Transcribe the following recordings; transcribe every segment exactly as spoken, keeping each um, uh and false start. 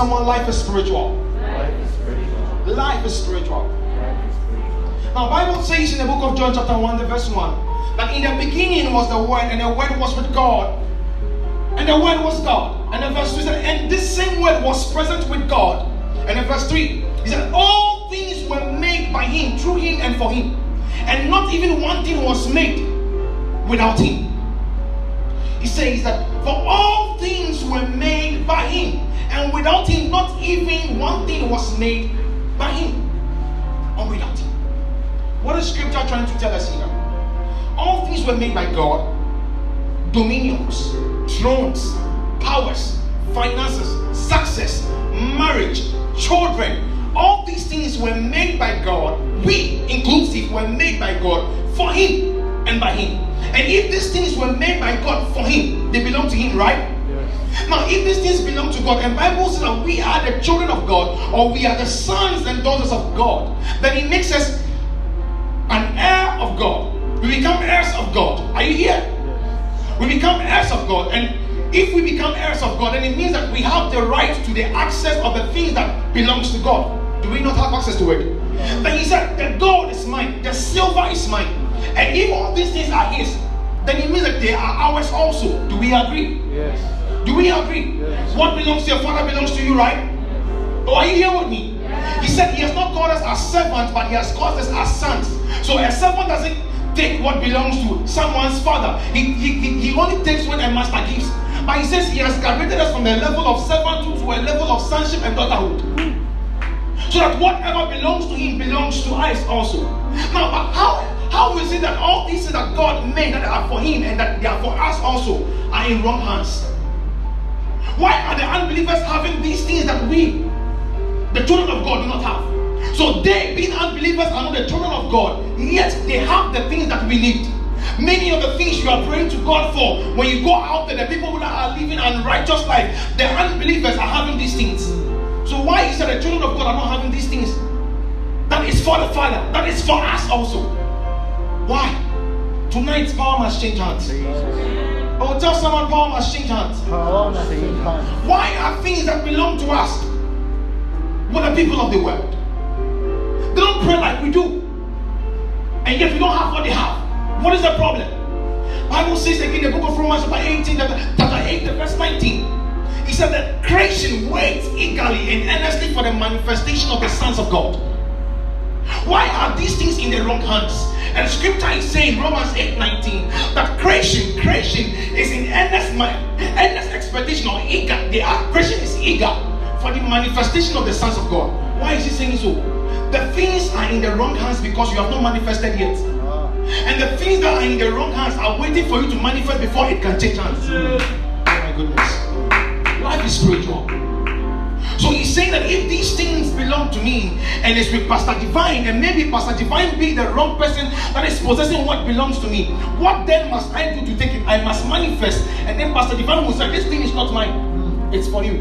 someone, life is spiritual. Life is spiritual. Life is spiritual. Life is spiritual. Now, Bible says in the book of John chapter one, the verse one, that in the beginning was the Word, and the Word was with God, and the Word was God. And the verse two said, and this same Word was present with God. And in verse three, he said, all things were made by Him, through Him, and for Him. And not even one thing was made without Him. He says that for all things were made by Him, and without Him not even one thing was made by Him. Or without Him. What is scripture trying to tell us here? All things were made by God. Dominions, thrones, powers, finances, success, marriage, children. All these things were made by God. We, inclusive, were made by God for Him and by Him. And if these things were made by God for Him, they belong to Him, right? Yes. Now, if these things belong to God, and Bible says that we are the children of God, or we are the sons and daughters of God, then it makes us an heir of God. We become heirs of God. Are you here? Yes. We become heirs of God. And if we become heirs of God, then it means that we have the right to the access of the things that belongs to God. Do we not have access to it? Yes. Then He said, the gold is mine, the silver is mine. And if all these things are His, then it means that they are ours also. Do we agree? Yes. Do we agree? Yes. What belongs to your Father belongs to you, right? Yes. Oh, are you here with me? Yes. He said He has not called us as servants, but He has called us as sons. So a servant doesn't take what belongs to someone's father. He, he, he only takes what a master gives. But He says He has graduated us from the level of servanthood to a level of sonship and daughterhood. So that whatever belongs to Him belongs to us also. Now, but how... How is it that all these things that God made that are for Him and that they are for us also are in wrong hands? Why are the unbelievers having these things that we, the children of God, do not have? So they, being unbelievers, are not the children of God, yet they have the things that we need. Many of the things you are praying to God for, when you go out there, the people who are living an unrighteous life, the unbelievers are having these things. So why is it that the children of God are not having these things? That is for the Father. That is for us also. Why? Tonight's power must change hands. Oh, tell someone, power must change hands. Why are things that belong to us with the people of the world? They don't pray like we do. And yet we don't have what they have. What is the problem? Bible says again in the book of Romans chapter eighteen, chapter eight, verse nineteen. He said that creation waits eagerly and earnestly for the manifestation of the sons of God. Why are these things in the wrong hands? And scripture is saying, Romans eight nineteen, that creation, creation is in endless, endless expectation or eager. They are, creation is eager for the manifestation of the sons of God. Why is he saying so? The things are in the wrong hands because you have not manifested yet. And the things that are in the wrong hands are waiting for you to manifest before it can change hands. Oh my goodness. Life is spiritual. So he's saying that if these things belong to me and it's with Pastor Divine, and maybe Pastor Divine be the wrong person that is possessing what belongs to me, what then must I do to take it? I must manifest. And then Pastor Divine will say, this thing is not mine. It's for you.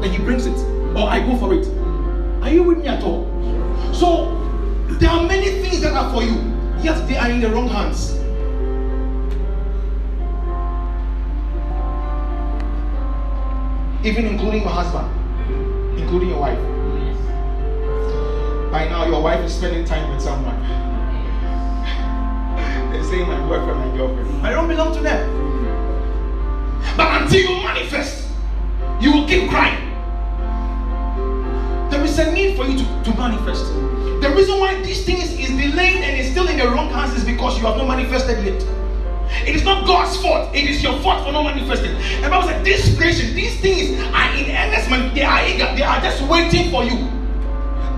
Then he brings it. Or I go for it. Are you with me at all? So there are many things that are for you, yet they are in the wrong hands. Even including your husband. Including your wife. Yes. By now, your wife is spending time with someone. They're saying, my boyfriend, my girlfriend. I don't belong to them. But until you manifest, you will keep crying. There is a need for you to, to manifest. The reason why these things is delayed and is still in the wrong hands is because you have not manifested yet. It is not God's fault. It is your fault for not manifesting. The Bible said, this creation, these things are in earnest, man. They are eager. They are just waiting for you.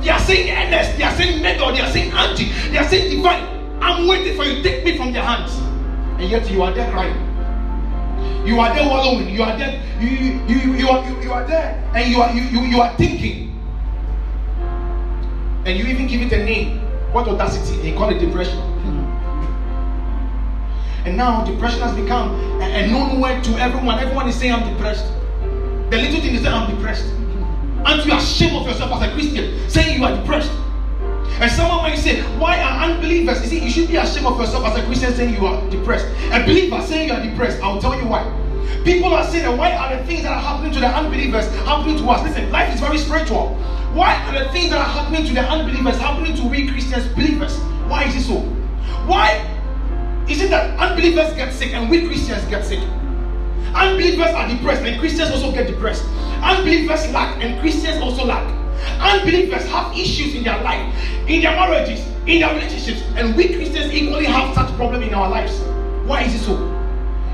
They are saying earnest. They are saying mega. They are saying anti. They are saying divine. I'm waiting for you. Take me from their hands. And yet you are there crying. You are there wallowing. You are there. You you you, you are you, you are there, and you are you, you you are thinking. And you even give it a name. What audacity? They call it depression. And now depression has become a, a known word to everyone. Everyone is saying, I'm depressed. The little thing is that I'm depressed. And you are ashamed of yourself as a Christian, saying you are depressed. And someone might say, why are unbelievers? You see, you should be ashamed of yourself as a Christian saying you are depressed. A believer saying you are depressed. I'll tell you why. People are saying, why are the things that are happening to the unbelievers happening to us? Listen, life is very spiritual. Why are the things that are happening to the unbelievers happening to we Christians, believers? Why is it so? Why is it that unbelievers get sick and we Christians get sick? Unbelievers are depressed and Christians also get depressed. Unbelievers lack and Christians also lack. Unbelievers have issues in their life, in their marriages, in their relationships, and we Christians equally have such problems in our lives. Why is it so?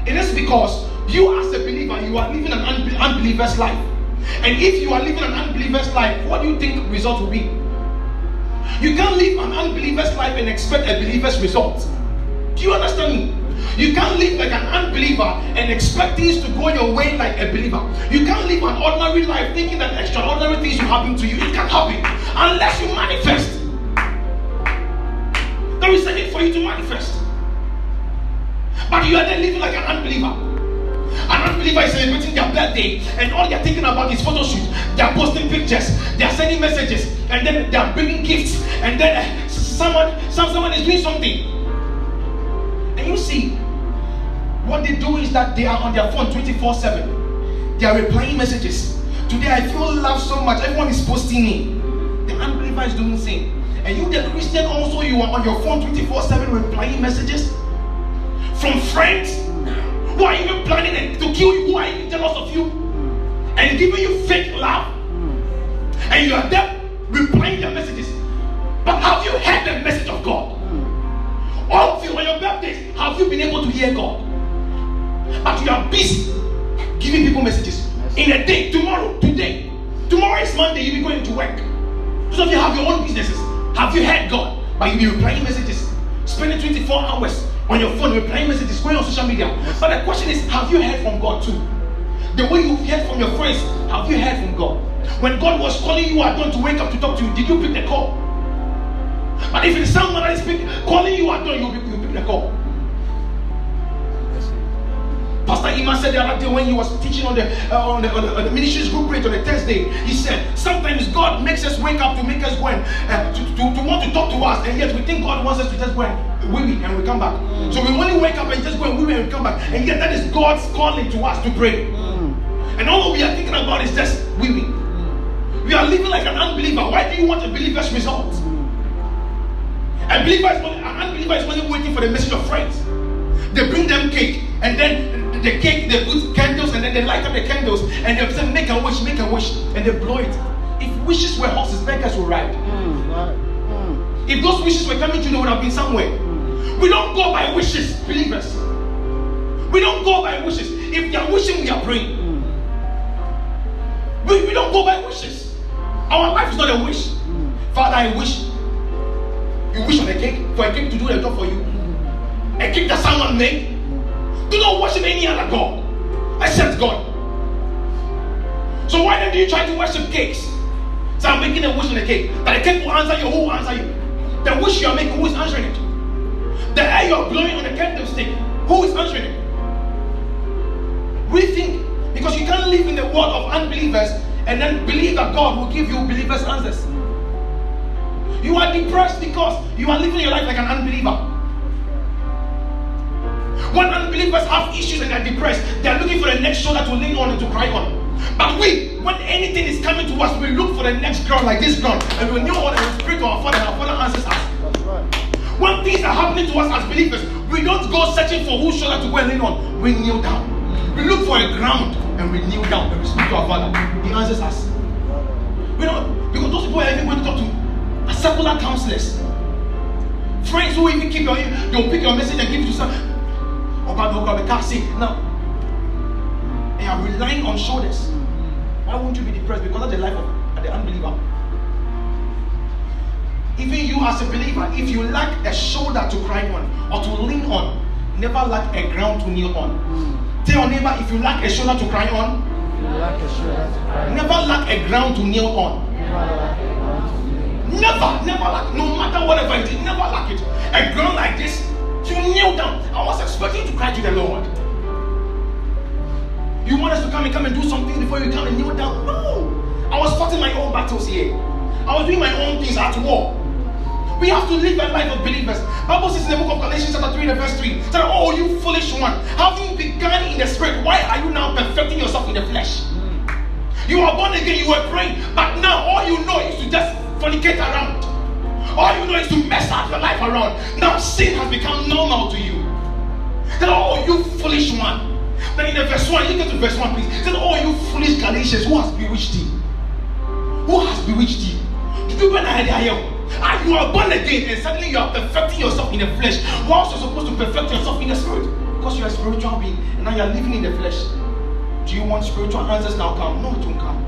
It is because you as a believer, you are living an unbe- unbeliever's life. And if you are living an unbeliever's life, what do you think the result will be? You can't live an unbeliever's life and expect a believer's result. Do you understand me? You can't live like an unbeliever and expect things to go your way like a believer. You can't live an ordinary life thinking that extraordinary things will happen to you. It can't happen unless you manifest. There is a need for you to manifest. But you are then living like an unbeliever. An unbeliever is celebrating their birthday and all they're thinking about is photo shoots. They're posting pictures, they're sending messages, and then they're bringing gifts, and then someone, some, someone is doing something. And you see, what they do is that they are on their phone twenty-four seven. They are replying messages. Today I feel love so much, everyone is posting me. The unbeliever is doing the same. And you, the Christian also, you are on your phone twenty-four seven replying messages from friends who are even planning to kill you, who are even jealous of you, and giving you fake love. And you are there replying their messages. But have you heard the message of God? All of you on your birthdays, have you been able to hear God? But you are busy giving people messages. In a day, tomorrow, today. Tomorrow is Monday, you'll be going to work. Some of you have your own businesses. Have you heard God? But you'll be replying messages. Spending twenty-four hours on your phone, replying messages, going on social media. But the question is, have you heard from God too? The way you heard from your friends, have you heard from God? When God was calling you, I don't to wake up to talk to you, did you pick the call? But if it's someone that is speaking, calling you, I don't, you pick the call. Pastor Iman said the other day when he was teaching on the, uh, on the, on the, on the ministries group rate on the Thursday, he said, sometimes God makes us wake up to make us go and uh, to, to, to want to talk to us, and yet we think God wants us to just go and weary and we come back. Mm. So we only wake up and just go and weary and we come back, and yet that is God's calling to us to pray. Mm. And all we are thinking about is just weary. Mm. We are living like an unbeliever. Why do you want a believer's result? A believer is only, an unbeliever is only waiting for the message of friends. They bring them cake, and then the cake, they put candles, and then they light up the candles, and they say, make a wish, make a wish, and they blow it. If wishes were horses, beggars would ride. Mm, right. mm. If those wishes were coming to you, they would have been somewhere. Mm. We don't go by wishes, believers. We don't go by wishes. If they are wishing, we are praying. Mm. We, we don't go by wishes. Our life is not a wish. Mm. Father, I wish. You wish on a cake for a cake to do the job for you. A cake that someone made. Do not worship any other God except God. So why then do you try to worship cakes? So I'm making a wish on a cake. But the cake will answer you. Who will answer you? The wish you are making, who is answering it? The air you are blowing on the candlestick, who is answering it? Rethink, because you can't live in the world of unbelievers and then believe that God will give you believers' answers. You are depressed because you are living your life like an unbeliever. When unbelievers have issues and they're depressed, they're looking for the next shoulder to lean on and to cry on. But we, when anything is coming to us, we look for the next ground like this ground, and we know all that we pray to our Father, and our Father answers us. That's right. When things are happening to us as believers, we don't go searching for whose shoulder to go and lean on. We kneel down. We look for a ground and we kneel down and we speak to our Father. He answers us. We don't, because those people are even going to talk to secular counselors. Friends who even keep your, they'll pick your message and give it to some. Now, they are relying on shoulders. Why won't you be depressed? Because of the life of the unbeliever. Even you as a believer, if you lack a shoulder to cry on or to lean on, never lack a ground to kneel on. Mm. Tell your neighbor, if you lack a shoulder to cry on, lack a shoulder to cry never on. Lack a ground to kneel on. Never, never, never lack, no matter whatever it is, never lack it. A ground like this, you kneel down. I was expecting you to cry to the Lord. You want us to come and come and do something before you come and kneel down? No. I was fighting my own battles here. I was doing my own things at war. We have to live a life of believers. Bible says in the book of Galatians chapter three and verse three, that oh, you foolish one, having begun in the spirit, why are you now perfecting yourself in the flesh? You are born again, you were praying, but now all you know is to just fornicate around. All you know is to mess up your life around. Now sin has become normal to you. That oh, you foolish one. Then in the verse one, you get to verse one, please. It says, oh, you foolish Galatians, who has bewitched thee? Who has bewitched thee? You are born again and suddenly you are perfecting yourself in the flesh. Whilst you're supposed to perfect yourself in the spirit. Because you're a spiritual being and now you're living in the flesh. Do you want spiritual answers now? Come. No, it won't come.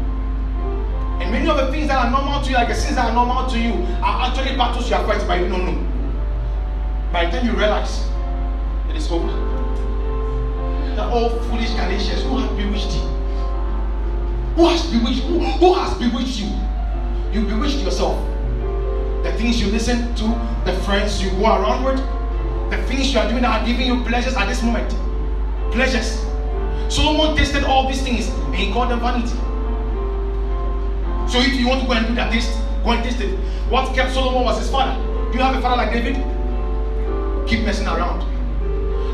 And many of the things that are normal to you, like the sins that are normal to you, are actually battles you are fighting, but you don't know. By the time you realize it is over. The old foolish Galatians, who have bewitched you? Who has bewitched who, who has bewitched you? You bewitched yourself. The things you listen to, the friends you go around with, the things you are doing that are giving you pleasures at this moment. Pleasures. Solomon tasted all these things and he called them vanity. So if you want to go and do that, taste, go and taste it. What kept Solomon was his father. Do you have a father like David? Keep messing around.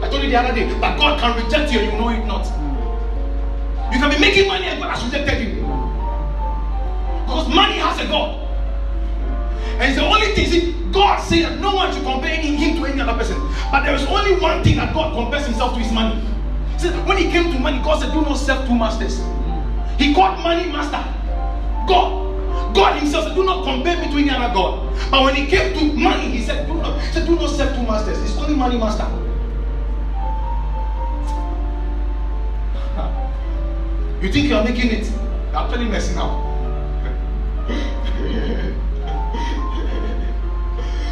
I told you the other day, but God can reject you and you know it not. You can be making money and God has rejected you. Because money has a God. And it's the only thing, see, God said that no one should compare him to any other person. But there is only one thing that God compares himself to, his money. He said, when he came to money, God said, do not serve two masters. He called money master. God. God himself said, do not compare me to any other God. But when he came to money, he said, do not, he said, do not serve two masters. It's only money master. You think you are making it? You are actually messing up.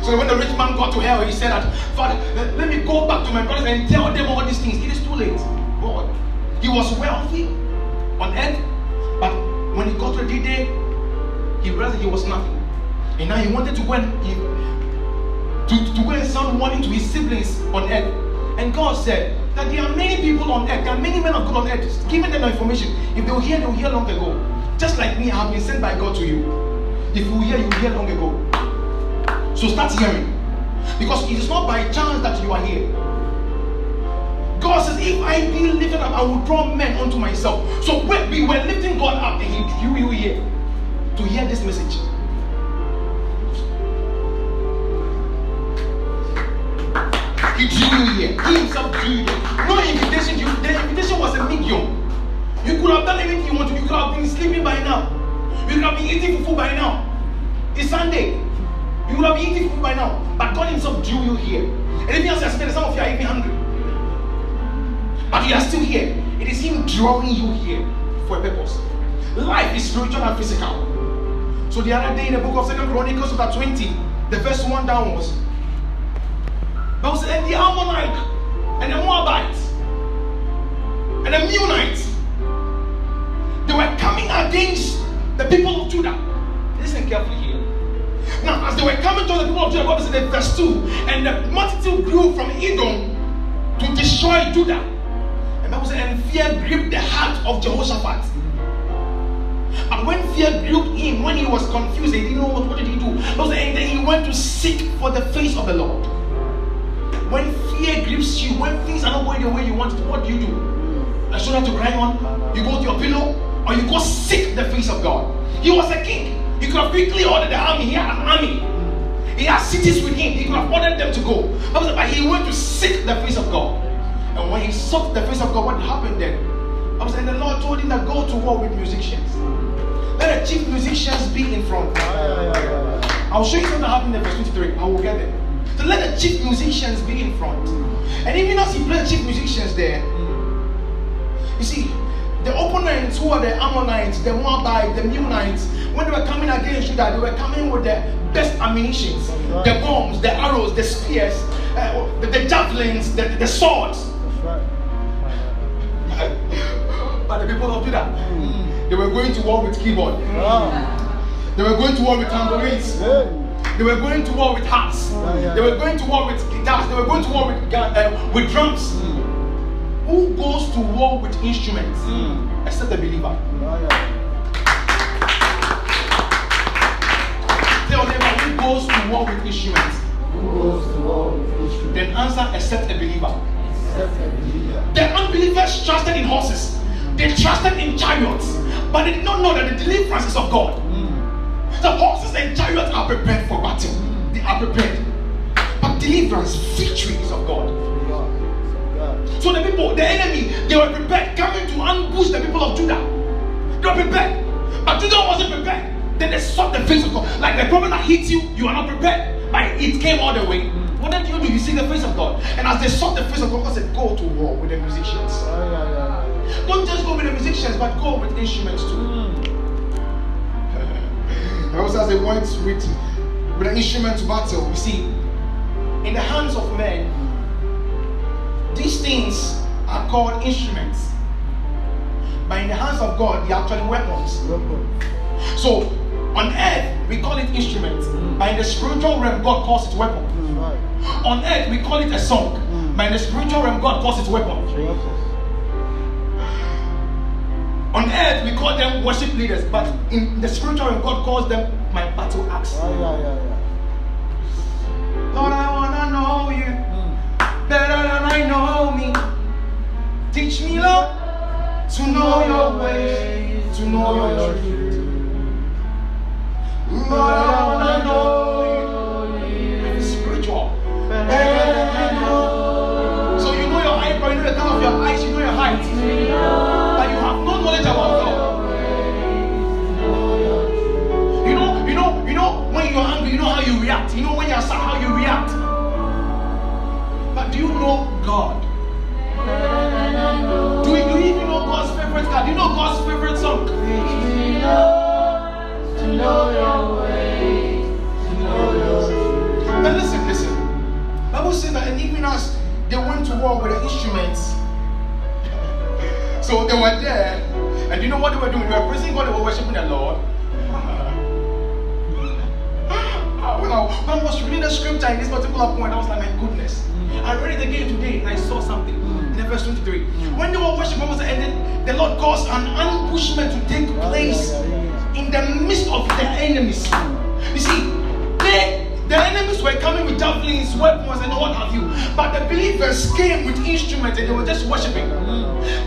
So when the rich man got to hell, he said that, Father, let me go back to my brothers and tell them all these things. It is too late. God. He was wealthy on earth, but when he got to the day, he realized he was nothing. And now he wanted to go and, he, to, to go and sound warning to his siblings on earth. And God said, that there are many people on earth, there are many men of God on earth, giving them the information. If they will hear, they will hear long ago. Just like me, I have been sent by God to you. If you will hear, you will hear long ago. So start hearing. Because it is not by chance that you are here. God says, if I be lifted up, I will draw men unto myself. So when we were lifting God up, and he drew you here to hear this message. He drew you here. He himself drew you. No invitation. You, the invitation was a medium. You could have done anything you want to. You could have been sleeping by now. You could have been eating food by now. It's Sunday. You could have been eating food by now. But God himself drew you here. Anything else I said, some of you are even hungry. But you are still here. It is him drawing you here for a purpose. Life is spiritual and physical. So the other day in the book of Second Chronicles chapter twenty, the first one down was, Bible says, and the Ammonites, and the Moabites, and the Munites, they were coming against the people of Judah. Listen carefully here. Now, as they were coming to the people of Judah, Bible says, verse two, and the multitude grew from Edom to destroy Judah. And Bible says, and fear gripped the heart of Jehoshaphat. And when fear gripped him, when he was confused, he didn't know what, what did he do. Bible says, and then he went to seek for the face of the Lord. When fear grips you, when things are not going the way you want it, what do you do? A shoulder to cry on? You go to your pillow? Or you go seek the face of God? He was a king. He could have quickly ordered the army. He had an army. He had cities with him. He could have ordered them to go. But he went to seek the face of God. And when he sought the face of God, what happened then? And the Lord told him that go to war with musicians. Let the chief musicians be in front. I'll show you something that happened in verse twenty-three. I will get there. So let the chief musicians be in front. And even as he played chief musicians there, you see, the opponents who were the Ammonites, the Moabites, the Munites, when they were coming against Judah, they were coming with the best ammunition, right. The bombs, the arrows, the spears, uh, the, the javelins, the, the swords. That's right. Right. But the people of Judah, mm. they were going to war with keyboard. Yeah. They were going to war with tambourines. Yeah. They were going to war with harps. Oh, yeah. They were going to war with guitars. They were going to war with, uh, with drums. Mm. Who goes to war with instruments? Mm. Except the believer. Oh, yeah. Tell them Who goes to war with instruments? Who goes to war with instruments? Then answer, except a believer. Except a believer. The unbelievers trusted in horses. They trusted in chariots. But they did not know that the deliverance is of God. Mm. The horses and chariots are prepared for battle. Mm. They are prepared. But deliverance, victory is of God. Yeah. So the people, the enemy, they were prepared, coming to ambush the people of Judah. They were prepared. But Judah wasn't prepared. Then they sought the face of God. Like the problem that hit you, you are not prepared. But it came all the way. What did you do? You see the face of God. And as they sought the face of God, God said, go to war with the musicians. Oh, yeah, yeah. Don't just go with the musicians, but go with instruments too. Mm. Also, as they went with, with the instrument to battle, you see, in the hands of men, these things are called instruments. But in the hands of God, they are actually weapons. Weapon. So, on earth, we call it instruments. Mm. But in the spiritual realm, God calls it weapon. Mm. Right. On earth, we call it a song. Mm. But in the spiritual realm, God calls it weapon. Jesus. On earth, we call them worship leaders. But in the spiritual realm, God calls them my battle axe. Oh, yeah, yeah, yeah. Lord, I want to know you mm. better than I know me. Teach me, Lord, to know your way, to know your truth. Lord, I wanna know you. Spiritual. So you know your eyebrow, you know the color of your eyes, you know your height. But you have no knowledge about God. You know, you know, you know when you're angry, you know how you react. You know when you're sad, how you react. But do you know God? Do you, do you even know God's favorite God? Do you know God's favorite song? To know your way, to know your truth. Now listen, listen. The Bible says that, and even as they went to war with the instruments, so they were there, and you know what they were doing? They were praising God, they were worshiping the Lord. When I was reading the scripture in this particular point, I was like, my goodness. Mm. I read it again today, and I saw something. In the verse twenty-three, when they were worshiping, and the Lord caused an ambushment to take place in the midst of their enemies. You see, they, the enemies were coming with javelins, weapons, and what have you. But the believers came with instruments, and they were just worshiping.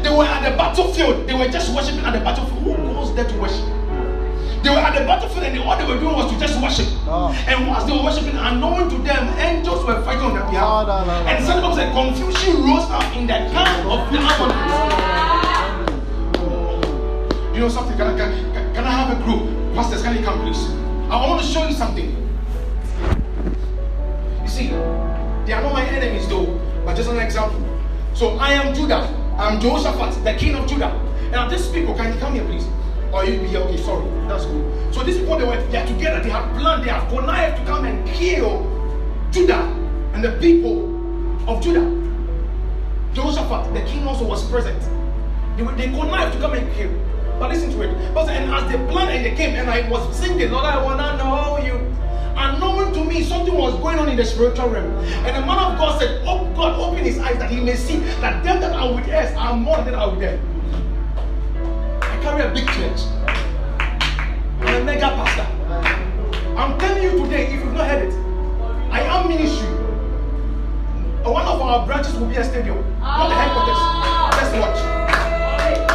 They were at the battlefield. They were just worshiping at the battlefield. Who goes there to worship? They were at the battlefield, and all they were doing was to just worship. Oh. And once they were worshiping, unknown to them, angels were fighting on their behalf. Oh, no, no, no, and suddenly said, confusion rose up in the camp of the Ammonites. You know something? Can I, can, can I have a group? Pastors, can you come, please? I want to show you something. You see, they are not my enemies, though, but just an example. So I am Judah. I am Jehoshaphat, the king of Judah. Now, these people, can you come here, please? Or you'll be here, okay, sorry, that's cool. So these people, they were they are together, they have planned, they have connived to come and kill Judah and the people of Judah. Jehoshaphat, the king, also was present. They, they connived to come and kill. But listen to it. But, and as they planned and they came, and I was singing, Lord, I wanna know you. Unknown to me, something was going on in the spiritual realm. And the man of God said, oh, God, open his eyes that he may see that them that are with us are more than are with them. A big church. I'm a mega pastor. I'm telling you today, if you've not heard it, I am ministry. One of our branches will be a stadium, not the headquarters. Let's watch.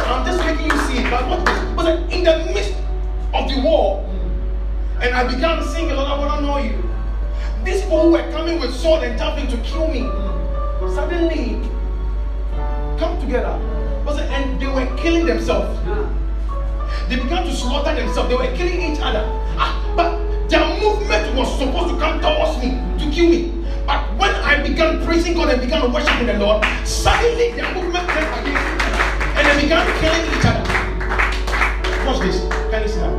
I'm just making you see it. But what this was like in the midst of the war, and I began singing, Lord, I want to know you. These people were coming with sword and javelin to kill me. Suddenly, come together. And they were killing themselves. They began to slaughter themselves. They were killing each other. Ah, but their movement was supposed to come towards me to kill me. But when I began praising God and began worshiping the Lord, suddenly their movement came against me, and they began killing each other. Watch this. Can you see that?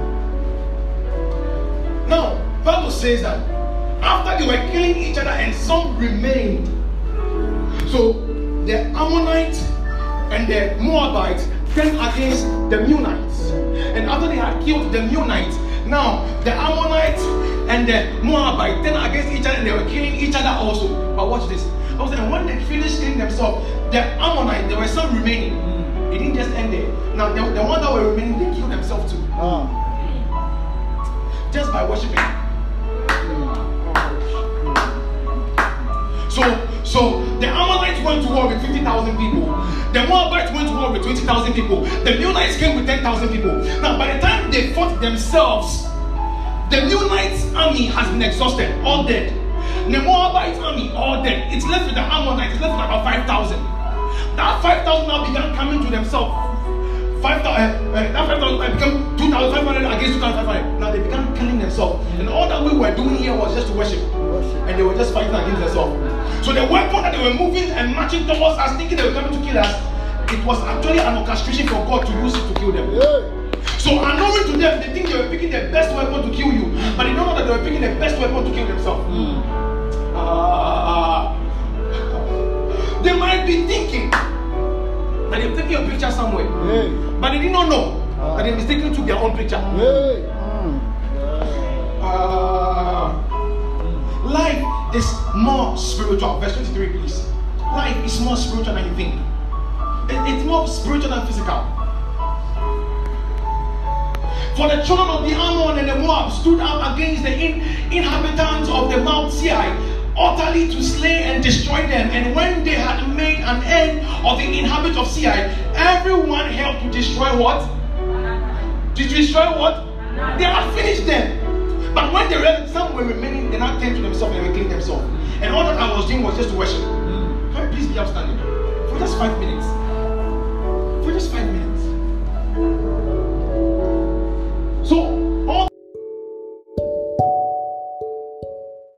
Now, Bible says that after they were killing each other, and some remained. So the Ammonites and the Moabites turned against the Munites. And after they had killed the Munites, now the Ammonites and the Moabites turned against each other, and they were killing each other also. But watch this. And when they finished killing themselves, the Ammonites, there were some remaining. It didn't just end there. Now the, the ones that were remaining, they killed themselves too. Oh. Just by worshiping. So, so the Ammonites went to war with fifty thousand people. The Moabites went to war with twenty thousand people. The Meunites came with ten thousand people. Now, by the time they fought themselves, the Meunites' army has been exhausted, all dead. The Moabites' army, all dead. It's left with the Ammonites. It's left with about five thousand. That five thousand now began coming to themselves. five thousand, uh, uh, that five thousand uh, became two thousand five hundred against two thousand five hundred. Now they began killing themselves. And all that we were doing here was just to worship. And they were just fighting against themselves. So the weapon that they were moving and marching towards us, thinking they were coming to kill us, it was actually an orchestration for God to use it to kill them. Yeah. So unknowing to them, they think they were picking the best weapon to kill you, but they don't know that they were picking the best weapon to kill themselves. Mm. Uh, they might be thinking that they're taking a picture somewhere, yeah. but they did not know uh. that they mistakenly took their own picture. Yeah. Mm. Uh, life is more spiritual. Verse twenty-three, please. Life is more spiritual than you think. It, it's more spiritual than physical. For the children of the Ammon and the Moab stood up against the in inhabitants of the Mount Seir, utterly to slay and destroy them. And when they had made an end of the inhabitants of Seir, everyone helped to destroy what? To destroy what? They had finished them. But when they realized some were remaining, they now turned to themselves and they cleaned themselves. And all that I was doing was just to worship. Can I please be upstanding? For just five minutes. For just five minutes.